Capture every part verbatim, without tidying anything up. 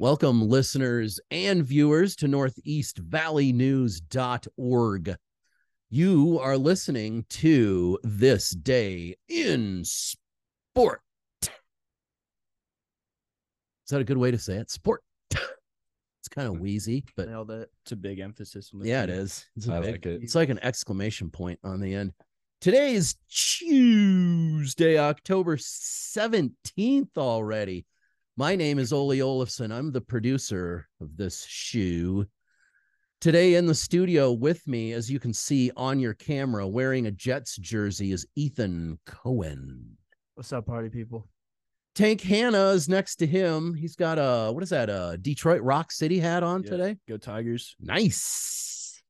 Welcome, listeners and viewers, to northeast valley news dot org. You are listening to This Day in Sport. Is that a good way to say it? Sport. It's kind of wheezy, but nailed it. It's a big emphasis. Yeah, it is. It's I big, like it. It's like an exclamation point on the end. Today is Tuesday, October seventeenth already. My name is Ole Olafson. I'm the producer of this show. Today in the studio with me, as you can see on your camera, wearing a Jets jersey, is Ethan Cohen. What's up, party people? Tank Hannah is next to him. He's got a, what is that, a Detroit Rock City hat on yeah, today? Go Tigers. Nice.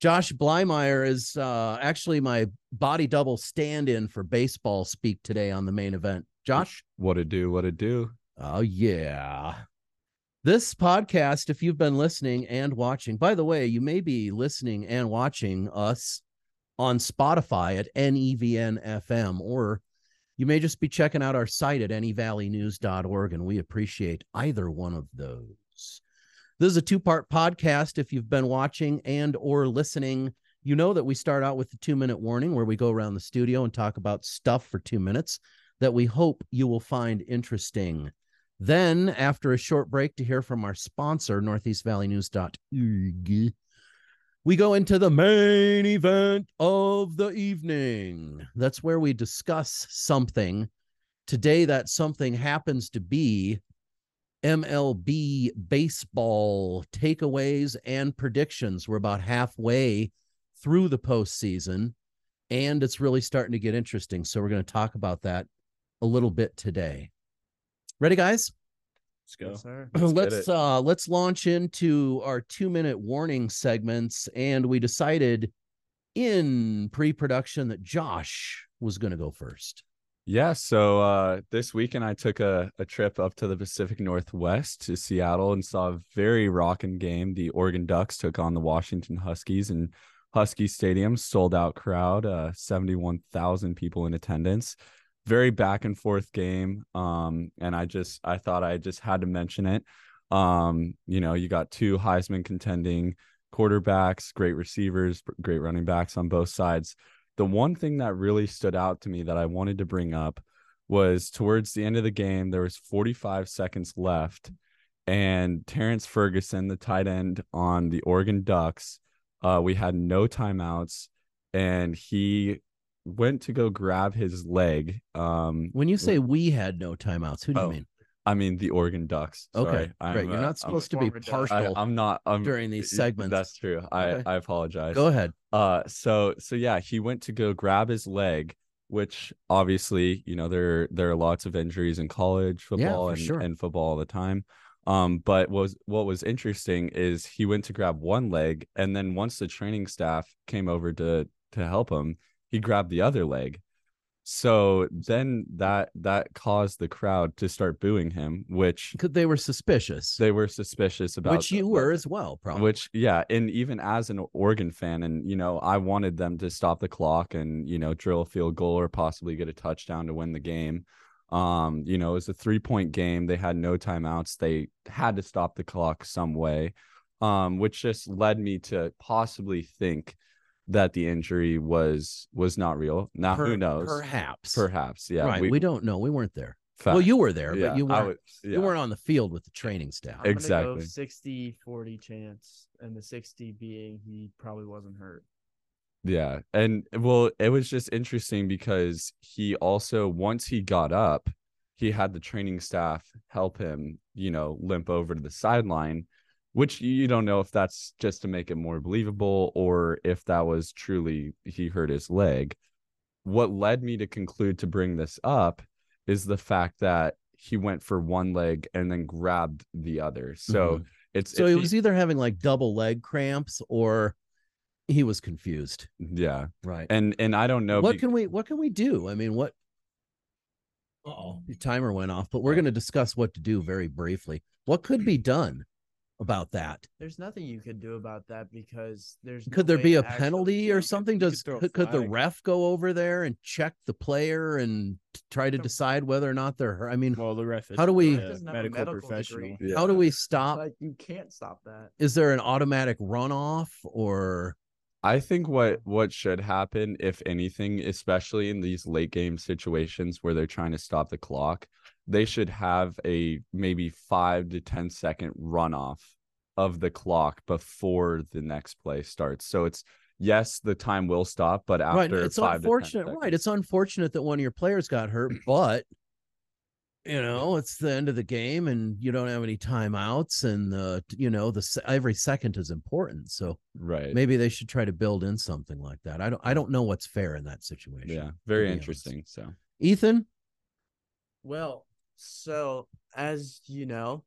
Josh Bleimeyer is uh, actually my body double stand-in for baseball speak today on the main event. Josh? What it do, what it do. Oh, yeah. This podcast, if you've been listening and watching, by the way, you may be listening and watching us on Spotify at N E V N F M, or you may just be checking out our site at N E Valley News dot org, and we appreciate either one of those. This is a two-part podcast. If you've been watching and or listening, you know that we start out with the two-minute warning where we go around the studio and talk about stuff for two minutes that we hope you will find interesting. Then, after a short break to hear from our sponsor, northeast valley news dot org, we go into the main event of the evening. That's where we discuss something. Today, that something happens to be M L B baseball takeaways and predictions. We're about halfway through the postseason, and it's really starting to get interesting. So we're going to talk about that a little bit today. Ready, guys? Let's go. Yes, sir. Let's let's, uh, let's launch into our two-minute warning segments, and we decided in pre-production that Josh was going to go first. Yeah, so uh, this weekend I took a, a trip up to the Pacific Northwest to Seattle and saw a very rocking game. The Oregon Ducks took on the Washington Huskies, and Husky Stadium, sold-out crowd, uh, seventy-one thousand people in attendance. Very back and forth game. Um, and I just, I thought I just had to mention it. Um, you know, you got two Heisman contending quarterbacks, great receivers, great running backs on both sides. The one thing that really stood out to me that I wanted to bring up was towards the end of the game, there was forty-five seconds left, and Terrence Ferguson, the tight end on the Oregon Ducks, uh, we had no timeouts, and he went to go grab his leg. Um, when you say we had no timeouts, who do oh, you mean? I mean the Oregon Ducks. Sorry. Okay, I'm, great. You're not supposed I'm, to be partial. I, I'm not I'm, during these segments. That's true. I, okay. I apologize. Go ahead. Uh, so so yeah, he went to go grab his leg, which obviously you know there there are lots of injuries in college football yeah, and, sure. and football all the time. Um, but was what was interesting is he went to grab one leg, and then once the training staff came over to to help him, he grabbed the other leg. So then that that caused the crowd to start booing him, which because they were suspicious. They were suspicious about which you were as well, probably. Which yeah, and even as an Oregon fan, and you know, I wanted them to stop the clock and you know drill a field goal or possibly get a touchdown to win the game. Um, you know, it was a three point game. They had no timeouts. They had to stop the clock some way, um, which just led me to possibly think that the injury was was not real. Now, per, who knows? Perhaps. Perhaps, yeah. Right, we, we don't know. We weren't there. Fact. Well, you were there, yeah, but you weren't, would, yeah. you weren't on the field with the training staff. I'm exactly. sixty forty chance, and the sixty being he probably wasn't hurt. Yeah, and, well, it was just interesting because he also, once he got up, he had the training staff help him, you know, limp over to the sideline, which you don't know if that's just to make it more believable or if that was truly he hurt his leg. What led me to conclude to bring this up is the fact that he went for one leg and then grabbed the other. So mm-hmm. it's so he was either having like double leg cramps or he was confused. Yeah, right. And and I don't know what be- can we what can we do? I mean, what? Uh-oh, the timer went off, but we're going to discuss what to do very briefly. What could be done? about that? There's nothing you could do about that because there's could no there be a penalty or something? Does could, could the ref go over there and check the player and try to decide whether or not they're I mean well the ref how do we medical, medical professional yeah. how do we stop like, you can't stop that. Is there an automatic runoff? Or I think what what should happen, if anything, especially in these late game situations where they're trying to stop the clock, they should have a maybe five to ten second runoff of the clock before the next play starts. So it's, yes, the time will stop, but after right. it's five unfortunate, to ten right? It's unfortunate that one of your players got hurt, but you know, it's the end of the game and you don't have any timeouts, and the, you know, the every second is important. So right. maybe they should try to build in something like that. I don't, I don't know what's fair in that situation. Yeah. Very interesting. Honest. So Ethan. Well, so, as you know,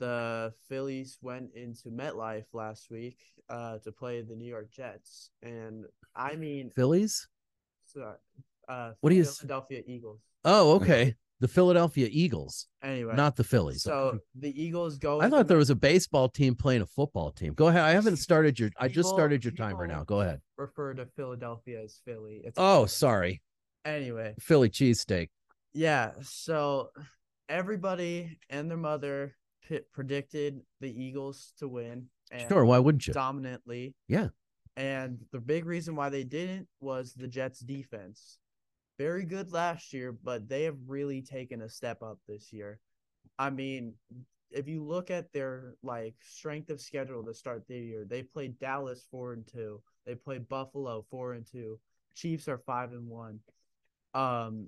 the Phillies went into MetLife last week uh, to play the New York Jets. And, I mean... Phillies? Sorry. Uh, what do you... Philadelphia Eagles. Oh, okay. The Philadelphia Eagles. Anyway. Not the Phillies. So, the Eagles go... I thought there was a baseball team playing a football team. Go ahead. I haven't started your... I just started your timer now. Go ahead. Refer to Philadelphia as Philly. It's oh, Philly. Sorry. Anyway. Philly cheesesteak. Yeah, so... Everybody and their mother p- predicted the Eagles to win. And sure, why wouldn't you? Dominantly. Yeah. And the big reason why they didn't was the Jets' defense. Very good last year, but they have really taken a step up this year. I mean, if you look at their, like, strength of schedule to start the year, they played Dallas four and two. They played Buffalo four and two. Chiefs are five and one. Um,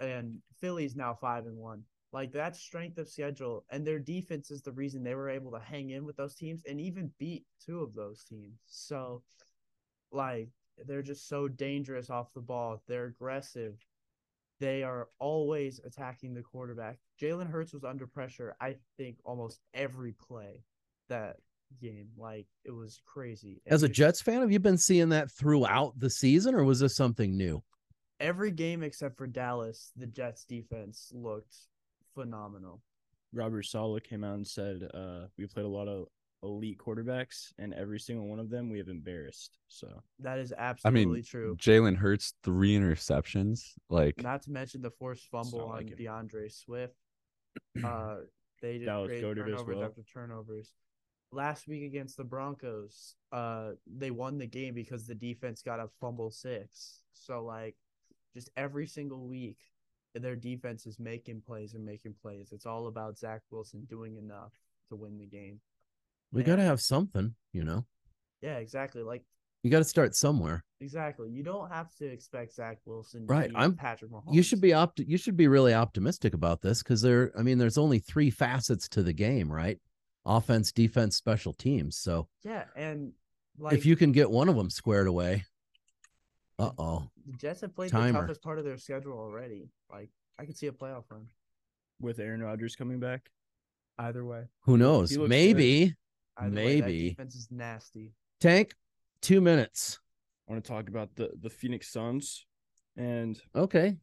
and Philly's now five and one. Like, that strength of schedule and their defense is the reason they were able to hang in with those teams and even beat two of those teams. So, like, they're just so dangerous off the ball. They're aggressive. They are always attacking the quarterback. Jalen Hurts was under pressure, I think, almost every play that game. Like, it was crazy. As a Jets fan, have you been seeing that throughout the season, or was this something new? Every game except for Dallas, the Jets defense looked – phenomenal. Robert Saleh came out and said, uh, we played a lot of elite quarterbacks, and every single one of them we have embarrassed. So that is absolutely I mean, true. Jalen Hurts, three interceptions. Like, not to mention the forced fumble on like DeAndre Swift. Uh, they did great turnovers well. after turnovers. Last week against the Broncos, uh, they won the game because the defense got a fumble six. So, like, just every single week, their defense is making plays and making plays. It's all about Zac Wilson doing enough to win the game. We got to have something, you know? Yeah, exactly. Like, you got to start somewhere. Exactly. You don't have to expect Zac Wilson to right. be I'm, Patrick Mahomes. You should be opt- You should be really optimistic about this because there. I mean, there's only three facets to the game, right? Offense, defense, special teams. So yeah, and like, if you can get one of them squared away. Uh oh. The Jets have played Timer. the toughest part of their schedule already. Like, I could see a playoff run with Aaron Rodgers coming back. Either way, who knows? Maybe, maybe. Way, that defense is nasty. Tank, two minutes. I want to talk about the the Phoenix Suns and okay,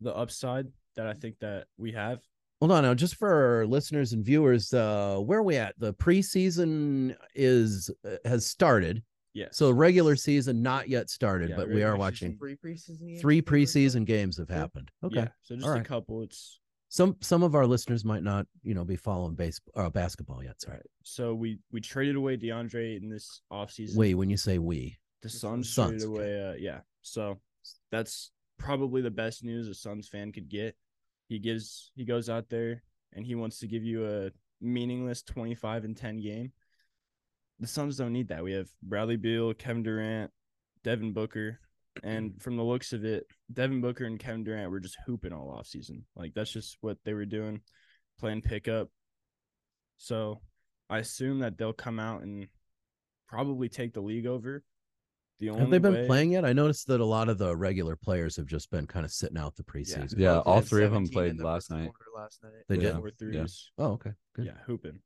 the upside that I think that we have. Hold on now, just for our listeners and viewers, uh, where are we at? The preseason is uh, has started. Yeah. So regular season not yet started, yeah, but we are watching three preseason games, three preseason games have happened. Okay. Yeah, so just All a right. couple. It's some some of our listeners might not, you know, be following baseball, uh, basketball yet. Sorry. Right. So we we traded away DeAndre in this offseason. Wait, when you say we, the Suns, Suns traded away. Uh, yeah. So that's probably the best news a Suns fan could get. He gives he goes out there and he wants to give you a meaningless twenty-five and ten game. The Suns don't need that. We have Bradley Beal, Kevin Durant, Devin Booker, and from the looks of it, Devin Booker and Kevin Durant were just hooping all offseason. Like, that's just what they were doing, playing pickup. So I assume that they'll come out and probably take the league over. The only have they been way... playing yet? I noticed that a lot of the regular players have just been kind of sitting out the preseason. Yeah, yeah all three of them played the last, night. last night. They yeah. did. Over threes. Yeah. Oh, okay. Good. Yeah, hooping.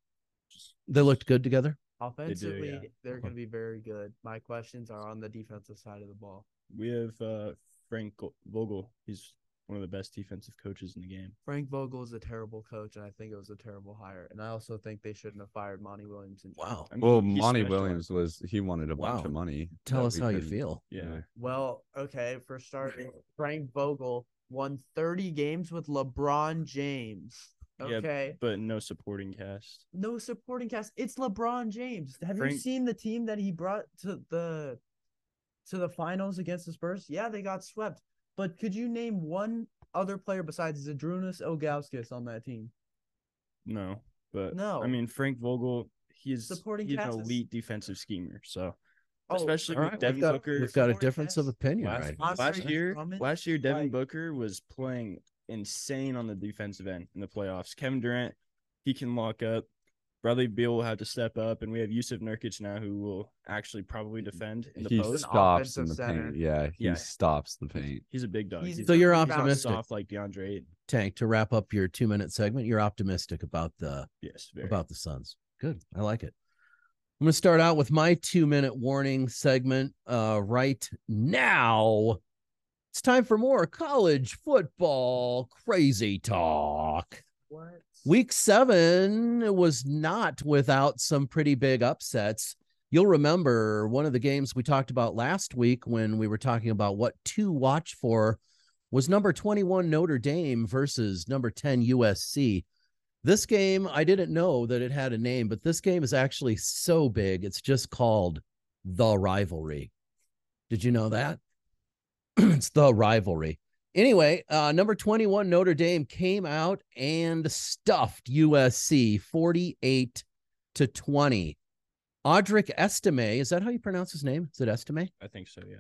Just... They looked good together? Offensively, they do, yeah. they're going to be very good. My questions are on the defensive side of the ball. We have uh, Frank Vogel. He's one of the best defensive coaches in the game. Frank Vogel is a terrible coach, and I think it was a terrible hire. And I also think they shouldn't have fired Monty Williams. And wow. I mean, well, Monty Williams was – he wanted a wow. bunch of money. Tell us how you feel. Yeah. Well, okay, for starting, Frank Vogel won thirty games with LeBron James. Okay. Yeah, but no supporting cast. No supporting cast. It's LeBron James. Have Frank... you seen the team that he brought to the to the finals against the Spurs? Yeah, they got swept. But could you name one other player besides Zdrunas Ilgauskas on that team? No, but no. I mean, Frank Vogel, he's, supporting he's an elite defensive schemer. So, oh, especially right. with Devin we've Booker. Got, we've got a difference cast. Of opinion. Last, right. last, last year, last year Devin like, Booker was playing insane on the defensive end in the playoffs. Kevin Durant, he can lock up. Bradley Beal will have to step up, and we have Yusuf Nurkic now who will actually probably defend in the he post. He stops in the center. paint. Yeah, he yeah. stops the paint. He's a big dog. He's, he's so you're optimistic. Soft like DeAndre Ayton. Tank, to wrap up your two-minute segment, you're optimistic about the yes, very. about the Suns. Good. I like it. I'm going to start out with my two-minute warning segment uh, right now. It's time for more college football crazy talk. What? Week seven was not without some pretty big upsets. You'll remember one of the games we talked about last week when we were talking about what to watch for was number twenty-one Notre Dame versus number ten U S C. This game, I didn't know that it had a name, but this game is actually so big. It's just called The Rivalry. Did you know that? It's The Rivalry. Anyway, uh, number twenty-one Notre Dame came out and stuffed U S C forty-eight to twenty. Audric Estime, is that how you pronounce his name? Is it Estime? I think so, yeah.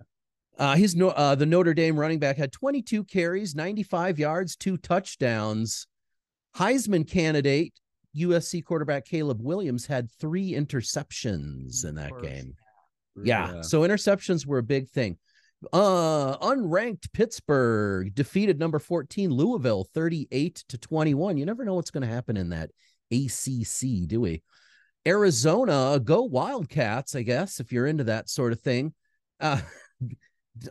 Uh, he's no, uh, the Notre Dame running back had twenty-two carries, ninety-five yards, two touchdowns. Heisman candidate U S C quarterback Caleb Williams had three interceptions in that game. Yeah, yeah. So interceptions were a big thing. Uh, unranked Pittsburgh defeated number fourteen Louisville thirty-eight to twenty-one. You never know what's going to happen in that A C C, do we? Arizona, go Wildcats, I guess, if you're into that sort of thing. Uh,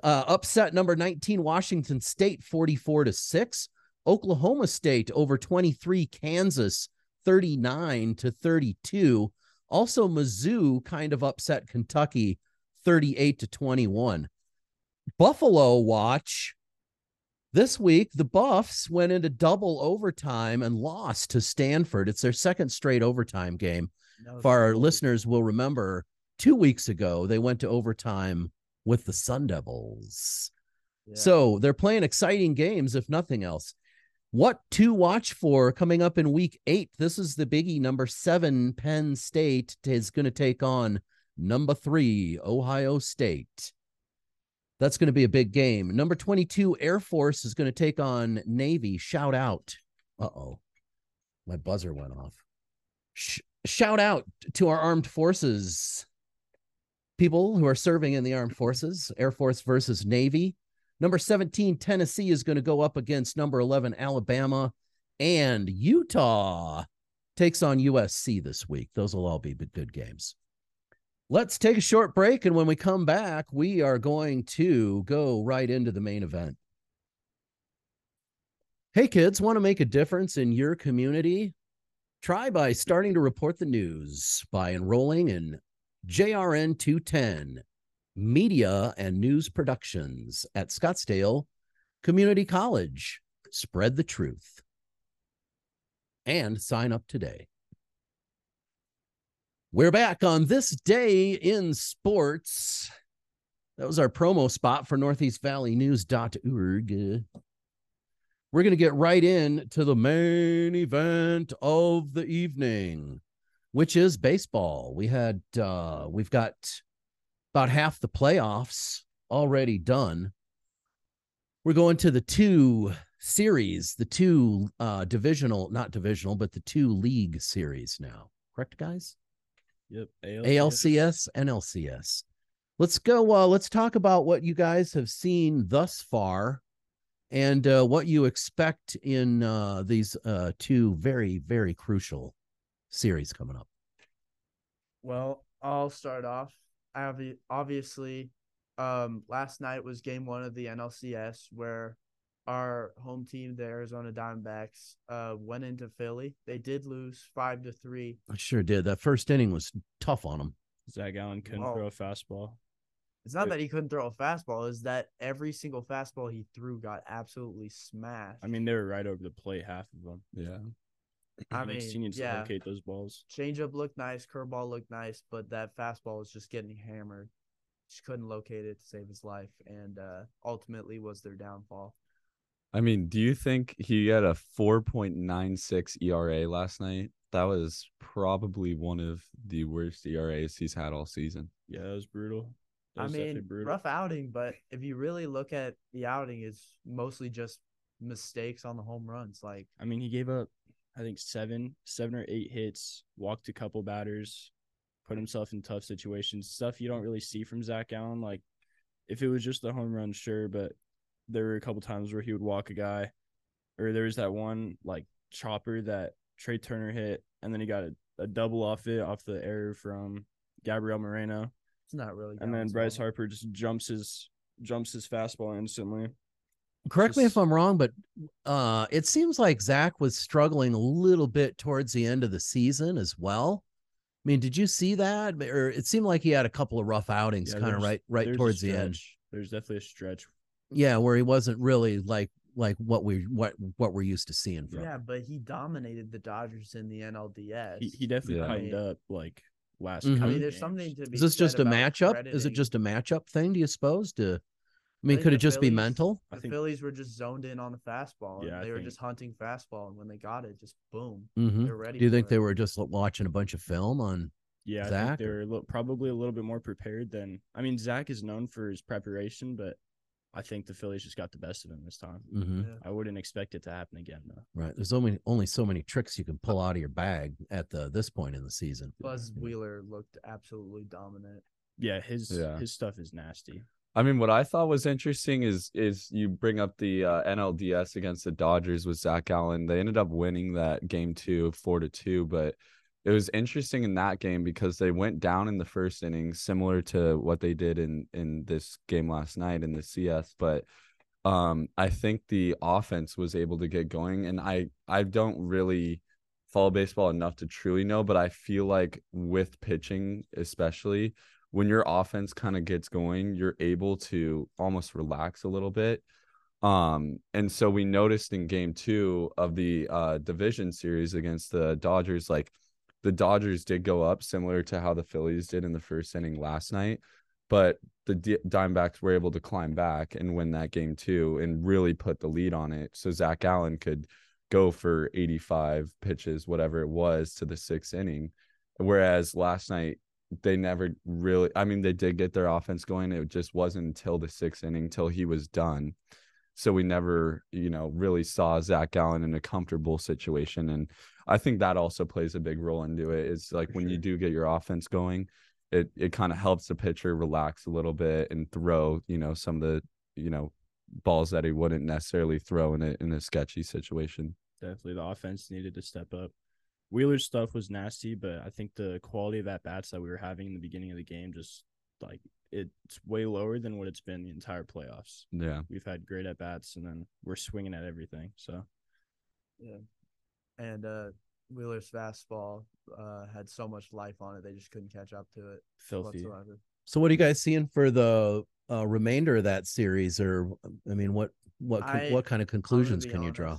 uh, upset number nineteen Washington State forty-four to six. Oklahoma State over twenty-three Kansas thirty-nine to thirty-two. Also, Mizzou kind of upset Kentucky thirty-eight to twenty-one. Buffalo watch. This week, the Buffs went into double overtime and lost to Stanford. It's their second straight overtime game. For our crazy. Listeners will remember, two weeks ago, they went to overtime with the Sun Devils. Yeah. So they're playing exciting games, if nothing else. What to watch for coming up in week eight. This is the biggie. Number seven, Penn State is going to take on number three, Ohio State. That's going to be a big game. Number twenty-two, Air Force is going to take on Navy. Shout out. Uh-oh. My buzzer went off. Sh- shout out to our armed forces. People who are serving in the armed forces. Air Force versus Navy. Number seventeen, Tennessee is going to go up against number eleven, Alabama. And Utah takes on U S C this week. Those will all be good games. Let's take a short break, and when we come back, we are going to go right into the main event. Hey, kids, want to make a difference in your community? Try by starting to report the news by enrolling in J R N two ten, Media and News Productions at Scottsdale Community College. Spread the truth. And sign up today. We're back on This Day in Sports. That was our promo spot for northeast valley news dot org. We're going to get right in to the main event of the evening, which is baseball. We had, uh, we've got about half the playoffs already done. We're going to the two series, the two uh, divisional, not divisional, but the two league series now. Correct, guys? Yep. A L C S. A L C S, N L C S. Let's go. Uh, let's talk about what you guys have seen thus far and uh, what you expect in uh, these uh, two very, very crucial series coming up. Well, I'll start off. Obviously, um, last night was game one of the N L C S where our home team, the Arizona Diamondbacks, uh, went into Philly. They did lose five to three. I sure did. That first inning was tough on them. Zac Allen couldn't Whoa. throw a fastball. It's not that he couldn't throw a fastball. It's that every single fastball he threw got absolutely smashed. I mean, they were right over the plate, half of them. Yeah. I mean, you need to yeah. locate those balls. Changeup looked nice. Curveball looked nice. But that fastball was just getting hammered. Just couldn't locate it to save his life. And uh, ultimately was their downfall. I mean, do you think he had a four point nine six E R A last night? That was probably one of the worst E R As he's had all season. Yeah, that was brutal. I mean, rough outing, but if you really look at the outing, it's mostly just mistakes on the home runs. Like, I mean, he gave up, I think, seven, seven or eight hits, walked a couple batters, put himself in tough situations, stuff you don't really see from Zac Allen. Like, if it was just the home run, sure, but there were a couple times where he would walk a guy, or there was that one, like, chopper that Trey Turner hit, and then he got a, a double off it, off the error from Gabriel Moreno. It's not really. And then Bryce well. Harper just jumps his jumps his fastball instantly. Correct just, me if I'm wrong, but uh, it seems like Zac was struggling a little bit towards the end of the season as well. I mean, did you see that? Or it seemed like he had a couple of rough outings, yeah, kind of right right towards the end. There's definitely a stretch. Yeah, where he wasn't really like like what we what what we're used to seeing from. Yeah, but he dominated the Dodgers in the N L D S. He, he definitely yeah. tightened up like. Last mm-hmm. I mean, there's something to be. Is this just a matchup? Crediting. Is it just a matchup thing? Do you suppose? To, I mean, I could it just Phillies, be mental? The I think, Phillies were just zoned in on the fastball. And yeah, they I were think. just hunting fastball, and when they got it, just boom, mm-hmm. they're ready. Do you think it. they were just watching a bunch of film on? Yeah, Zac? I think they're lo- probably a little bit more prepared than. I mean, Zac is known for his preparation, but I think the Phillies just got the best of him this time. Mm-hmm. Yeah. I wouldn't expect it to happen again, though. Right. There's only only so many tricks you can pull out of your bag at the this point in the season. Buzz Wheeler looked absolutely dominant. Yeah, his yeah. his stuff is nasty. I mean, what I thought was interesting is is you bring up the uh, N L D S against the Dodgers with Zac Allen. They ended up winning that game two, four to two, but it was interesting in that game because they went down in the first inning, similar to what they did in, in this game last night in the C S. But um, I think the offense was able to get going. And I, I don't really follow baseball enough to truly know, but I feel like with pitching, especially when your offense kind of gets going, you're able to almost relax a little bit. Um, and so we noticed in game two of the uh, division series against the Dodgers, like, the Dodgers did go up, similar to how the Phillies did in the first inning last night, but the D- Diamondbacks were able to climb back and win that game too and really put the lead on it. So Zac Allen could go for eighty-five pitches, whatever it was, to the sixth inning, whereas last night they never really – I mean, they did get their offense going. It just wasn't until the sixth inning, till he was done. So we never, you know, really saw Zac Allen in a comfortable situation. And I think that also plays a big role into it. It's like For when sure. you do get your offense going, it it kind of helps the pitcher relax a little bit and throw, you know, some of the, you know, balls that he wouldn't necessarily throw in a, in a sketchy situation. Definitely the offense needed to step up. Wheeler's stuff was nasty, but I think the quality of at-bats that we were having in the beginning of the game just, like, it's way lower than what it's been the entire playoffs. Yeah. We've had great at-bats, and then we're swinging at everything. So, yeah. And uh, Wheeler's fastball uh, had so much life on it, they just couldn't catch up to it. Filthy. Whatsoever. So what are you guys seeing for the uh, remainder of that series? Or, I mean, what what I, what kind of conclusions can honest, you draw?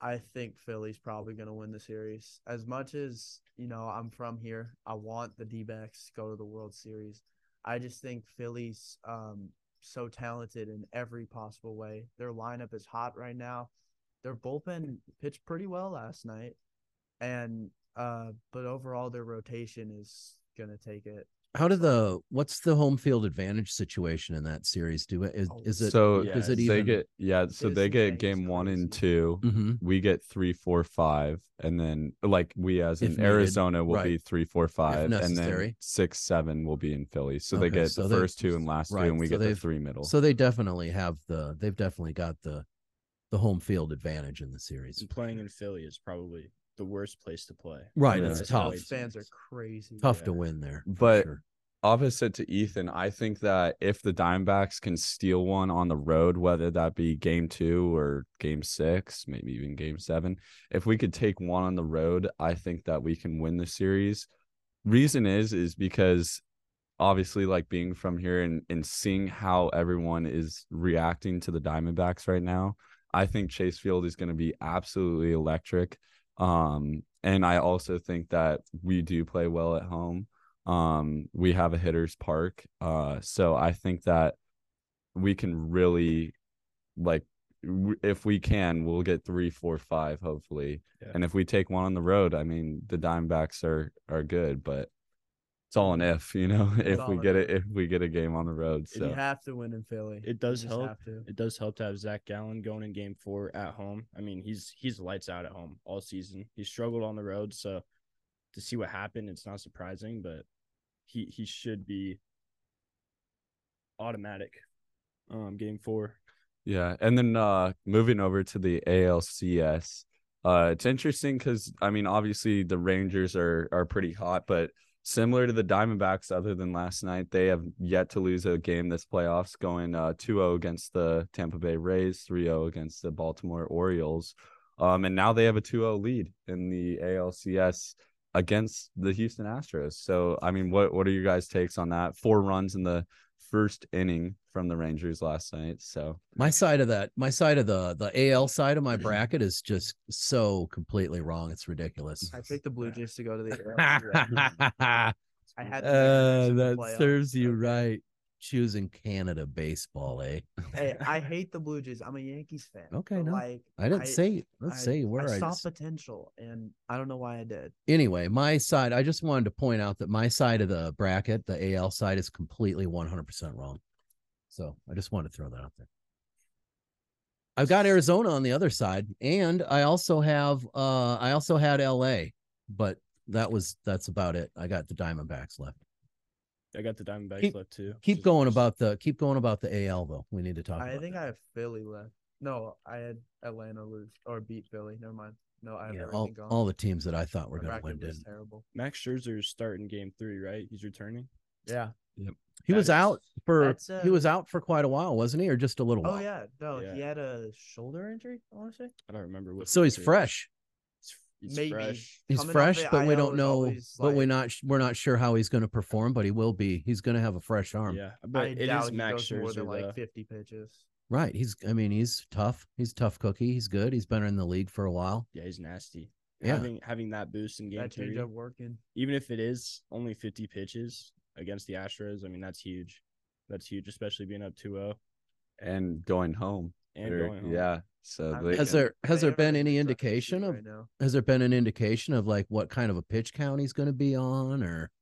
I think Philly's probably going to win the series. As much as, you know, I'm from here, I want the D-backs to go to the World Series. I just think Philly's um, so talented in every possible way. Their lineup is hot right now. Their bullpen pitched pretty well last night, and uh, but overall their rotation is gonna take it. How do the what's the home field advantage situation in that series? Do it is, is it so? Yeah, is it even, they get yeah. So they get game one and two. Mm-hmm. We get three, four, five, and then like we as in Arizona will right. be three, four, five, and then six, seven will be in Philly. So okay, they get so the they, first two and last right, two, and we so get the three middle. So they definitely have the they've definitely got the the home field advantage in the series. And playing in Philly is probably the worst place to play. Right, yeah. It's tough. Fans are crazy. Tough yeah. to win there, but. Sure. opposite to Ethan, I think that if the Diamondbacks can steal one on the road, whether that be game two or game six, maybe even game seven, if we could take one on the road, I think that we can win the series. Reason is, is because obviously, like, being from here and, and seeing how everyone is reacting to the Diamondbacks right now, I think Chase Field is going to be absolutely electric. Um, and I also think that we do play well at home. Um, we have a hitter's park. Uh, so I think that we can really, like, w- if we can, we'll get three, four, five, hopefully. Yeah. And if we take one on the road, I mean, the Diamondbacks are, are good, but it's all an if, you know, it's if we get it, if we get a game on the road. So you have to win in Philly. It does help. It does help to have Zac Allen going in game four at home. I mean, he's, he's lights out at home all season. He struggled on the road. So to see what happened, it's not surprising, but He he should be automatic um, game four. Yeah, and then uh, moving over to the A L C S, uh, it's interesting because, I mean, obviously the Rangers are are pretty hot, but similar to the Diamondbacks, other than last night, they have yet to lose a game this playoffs, going uh, two oh against the Tampa Bay Rays, three oh against the Baltimore Orioles, um, and now they have a two oh lead in the A L C S against the Houston Astros. So, I mean, what what are your guys' takes on that? Four runs in the first inning from the Rangers last night. So my side of that, my side of the the A L side of my bracket is just so completely wrong. It's ridiculous. I picked the Blue Jays to go to the A L. I had to uh, that serves you right. Choosing Canada baseball, eh? Hey, I hate the Blue Jays. I'm a Yankees fan. Okay, no, like, I didn't I, say. Let's I, say where I, I saw I just... potential, and I don't know why I did. Anyway, my side. I just wanted to point out that my side of the bracket, the A L side, is completely one hundred percent wrong. So I just wanted to throw that out there. I've got Arizona on the other side, and I also have. Uh, I also had L A, but that was that's about it. I got the Diamondbacks left. I got the Diamondbacks keep, left too. Keep going just... about the keep going about the A L though. We need to talk. I about think that. I have Philly left. No, I had Atlanta lose or beat Philly. Never mind. No, I have yeah, all, gone. all the teams that I thought were going to win didn't. Terrible. Max Scherzer's starting game three, right? He's returning. Yeah. Yep. He that was is, out for a... he was out for quite a while, wasn't he, or just a little while? Oh yeah, no, yeah. He had a shoulder injury. I want to say. I don't remember what. So he's fresh. He's Maybe fresh. he's Coming fresh, but I L we don't know. Like, but we're not we're not sure how he's going to perform. But he will be. He's going to have a fresh arm. Yeah, but I it is Max Scherzer. Like fifty pitches. Right. He's. I mean, he's tough. He's a tough cookie. He's good. He's been in the league for a while. Yeah, he's nasty. Yeah, having having that boost in game that three, up working. Even if it is only fifty pitches against the Astros, I mean that's huge. That's huge, especially being up two oh and going home. And or, going home. Yeah. So they, has there has there been any indication of right has there been an indication of like what kind of a pitch count he's going to be on, or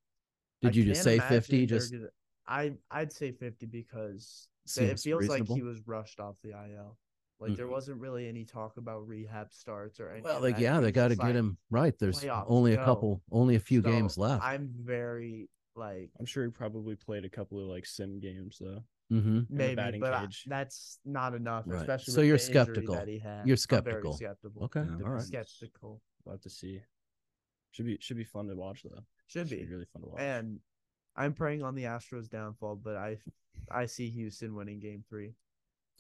did I you just say fifty? Just gonna, I I'd say fifty because they, it feels reasonable. Like he was rushed off the I L. Like mm-hmm. there wasn't really any talk about rehab starts or anything. Well, like yeah, they got to get like, him right. There's playoffs, only a couple, no. only a few so games left. I'm very like I'm sure he probably played a couple of like sim games though. Mm-hmm. Maybe, but I, that's not enough. Right. Especially so, with you're the skeptical. That he had. You're skeptical. I'm very skeptical. Okay, yeah, all right. Skeptical. We'll have to see. Should be should be fun to watch though. Should, should be. be really fun to watch. And I'm praying on the Astros' downfall, but I I see Houston winning Game Three.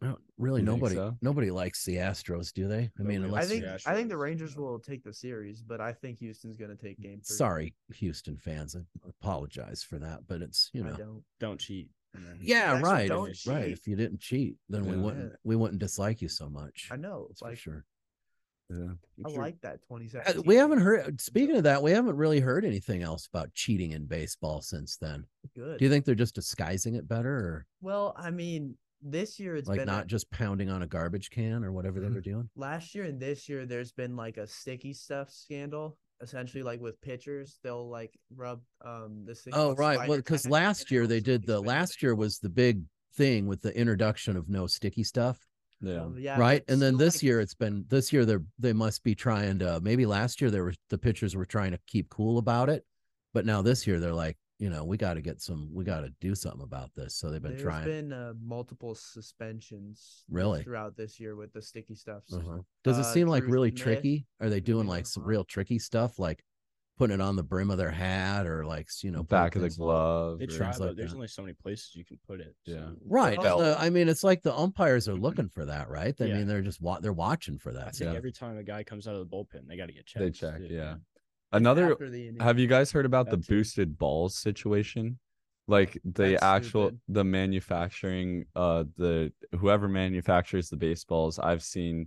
Oh, really, you nobody so? nobody likes the Astros, do they? I nobody mean, unless I think I think the Rangers will take the series, but I think Houston's going to take Game Three. Sorry, Houston fans, I apologize for that, but it's you know don't. don't cheat. Yeah, right. Right. Cheat. If you didn't cheat, then yeah. we wouldn't we wouldn't dislike you so much. I know, it's like, for sure. Yeah, I sure. like that twenty seventeen. We haven't heard. Speaking of that, we haven't really heard anything else about cheating in baseball since then. Good. Do you think they're just disguising it better? Or? Well, I mean, this year it's like been not a, just pounding on a garbage can or whatever mm-hmm. they were doing. Last year and this year, there's been like a sticky stuff scandal. Essentially, like with pitchers, they'll like rub um the oh right well because last year they did the last year was the big thing with the introduction of no sticky stuff yeah, um, yeah right and then this like, year it's been this year they're they must be trying to maybe last year there were the pitchers were trying to keep cool about it, but now this year they're like, you know, we got to get some we got to do something about this, so they've been there's trying there's been uh, multiple suspensions really throughout this year with the sticky stuff. So, uh-huh. Does it seem uh, like really Smith, tricky? Are they doing like some uh-huh. real tricky stuff like putting it on the brim of their hat or like, you know, back of the glove. They try, but there's only so many places you can put it. Yeah. Right. The, I mean, it's like the umpires are looking for that, right? I yeah. mean, they're just wa they're watching for that. I think yeah. every time a guy comes out of the bullpen, they got to get checked. They check. Too. Yeah. Another, have you guys heard about the boosted balls situation? Like the That's actual, stupid. the manufacturing, uh, the whoever manufactures the baseballs, I've seen,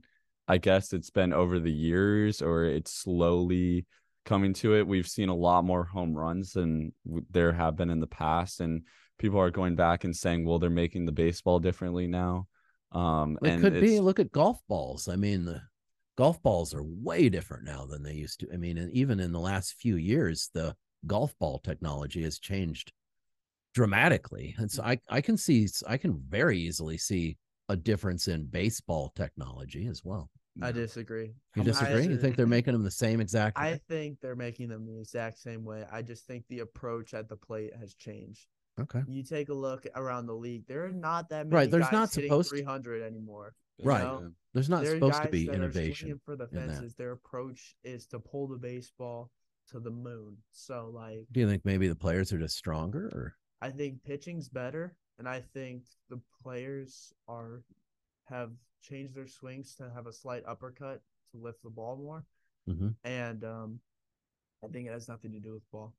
I guess it's been over the years or it's slowly coming to it. We've seen a lot more home runs than there have been in the past. And people are going back and saying, well, they're making the baseball differently now. Um, it and could be, look at golf balls. I mean, the golf balls are way different now than they used to. I mean, and even in the last few years, the golf ball technology has changed dramatically. And so I, I can see, I can very easily see a difference in baseball technology as well. I disagree. You disagree? disagree? You think they're making them the same exact way? I think they're making them the exact same way. I just think the approach at the plate has changed. Okay. You take a look around the league. There are not that many right. There's guys not hitting supposed three hundred to... anymore. Right. Know? There's not there supposed to be innovation. For the fences. In Their approach is to pull the baseball to the moon. So, like... Do you think maybe the players are just stronger? Or? I think pitching's better, and I think the players are... have changed their swings to have a slight uppercut to lift the ball more. Mm-hmm. And um, I think it has nothing to do with ball.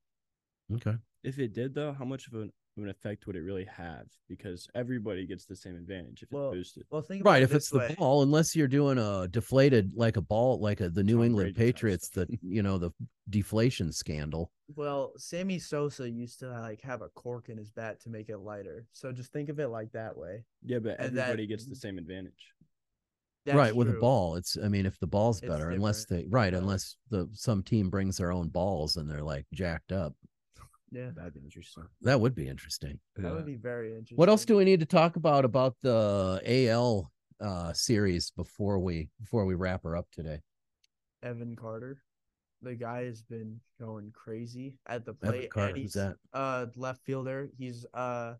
Okay. If it did, though, how much of an, of an effect would it really have? Because everybody gets the same advantage if well, it's boosted. Well, think about right, it if it's way. the ball, unless you're doing a deflated, like a ball, like a, the New Tom England Brady Patriots, the, you know, the deflation scandal. Well, Sammy Sosa used to like have a cork in his bat to make it lighter. So just think of it like that way. Yeah, but and everybody that, gets the same advantage. That's right, true. With a ball, it's. I mean, if the ball's better, different. unless they right, yeah. unless the some team brings their own balls and they're like jacked up. Yeah, that'd be interesting. That would be interesting. That yeah. would be very interesting. What else do we need to talk about about the A L uh, series before we before we wrap her up today? Evan Carter, the guy has been going crazy at the plate. Evan Carter, who's that? Uh, left fielder. He's uh.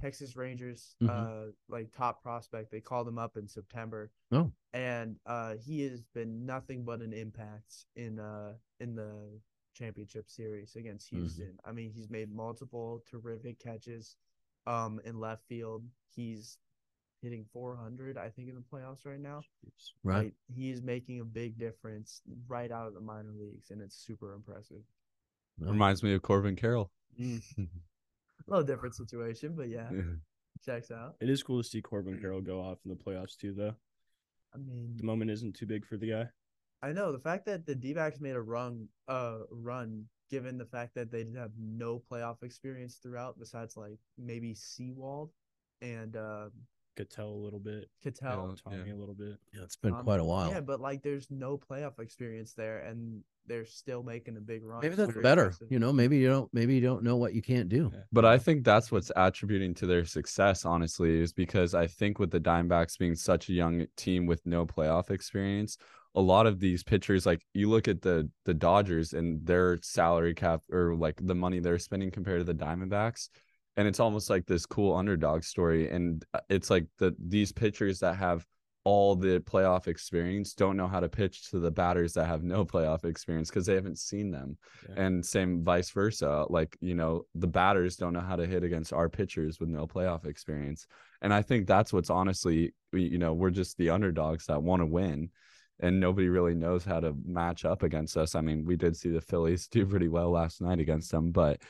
Texas Rangers, mm-hmm. uh, like top prospect. They called him up in September. Oh, and uh, he has been nothing but an impact in uh in the championship series against Houston. Mm-hmm. I mean, he's made multiple terrific catches, um, in left field. He's hitting four hundred, I think, in the playoffs right now. Right, right. He is making a big difference right out of the minor leagues, and it's super impressive. That reminds me of Corbin Carroll. Mm-hmm. A little different situation, but yeah, yeah, checks out. It is cool to see Corbin Carroll go off in the playoffs too, though. I mean, the moment isn't too big for the guy. I know the fact that the D-backs made a run, uh, run, given the fact that they did have no playoff experience throughout, besides like maybe Seawald and uh, Cattell a little bit, Cattell yeah, Tommy yeah. a little bit. Yeah, it's been Tommy. quite a while. Yeah, but like, there's no playoff experience there, and they're still making a big run. Maybe that's better. Impressive. You know, maybe you don't maybe you don't know what you can't do. Yeah. But I think that's what's attributing to their success, honestly, is because I think with the Diamondbacks being such a young team with no playoff experience, a lot of these pitchers, like you look at the the Dodgers and their salary cap or like the money they're spending compared to the Diamondbacks, and it's almost like this cool underdog story. And it's like the these pitchers that have all the playoff experience don't know how to pitch to the batters that have no playoff experience because they haven't seen them. Yeah. And same vice versa. Like, you know, the batters don't know how to hit against our pitchers with no playoff experience. And I think that's what's honestly, you know, we're just the underdogs that want to win and nobody really knows how to match up against us. I mean, we did see the Phillies do pretty well last night against them, but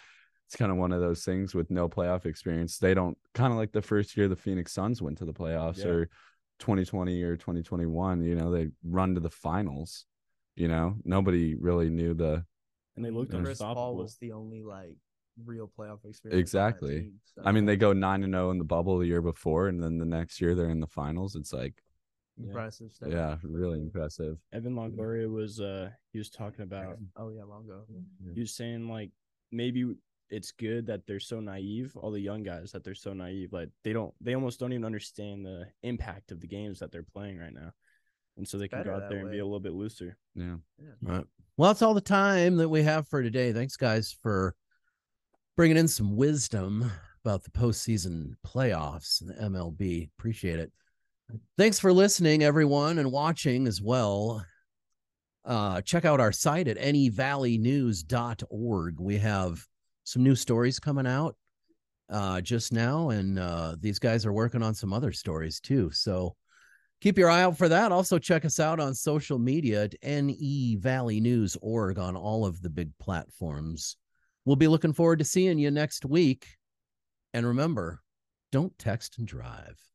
it's kind of one of those things with no playoff experience. They don't kind of like the first year the Phoenix Suns went to the playoffs yeah. or twenty twenty or twenty twenty-one, you know, they run to the finals. You know, nobody really knew the and they looked Chris Paul was the only like real playoff experience. Exactly. Team, so. I mean, they go nine and zero in the bubble the year before, and then the next year they're in the finals. It's like impressive yeah, stuff. Yeah, really impressive. Evan Longoria was uh he was talking about oh yeah, Longo. Yeah. He was saying like maybe it's good that they're so naive, all the young guys that they're so naive, like they don't, they almost don't even understand the impact of the games that they're playing right now. And so they can go out there and be a little bit looser. Yeah. yeah. All right. Well, that's all the time that we have for today. Thanks guys for bringing in some wisdom about the postseason playoffs and the M L B. Appreciate it. Thanks for listening everyone and watching as well. Uh, check out our site at N E Valley News dot org. We have some new stories coming out uh, just now, and uh, these guys are working on some other stories too. So keep your eye out for that. Also, check us out on social media at N E Valley News dot org on all of the big platforms. We'll be looking forward to seeing you next week. And remember, don't text and drive.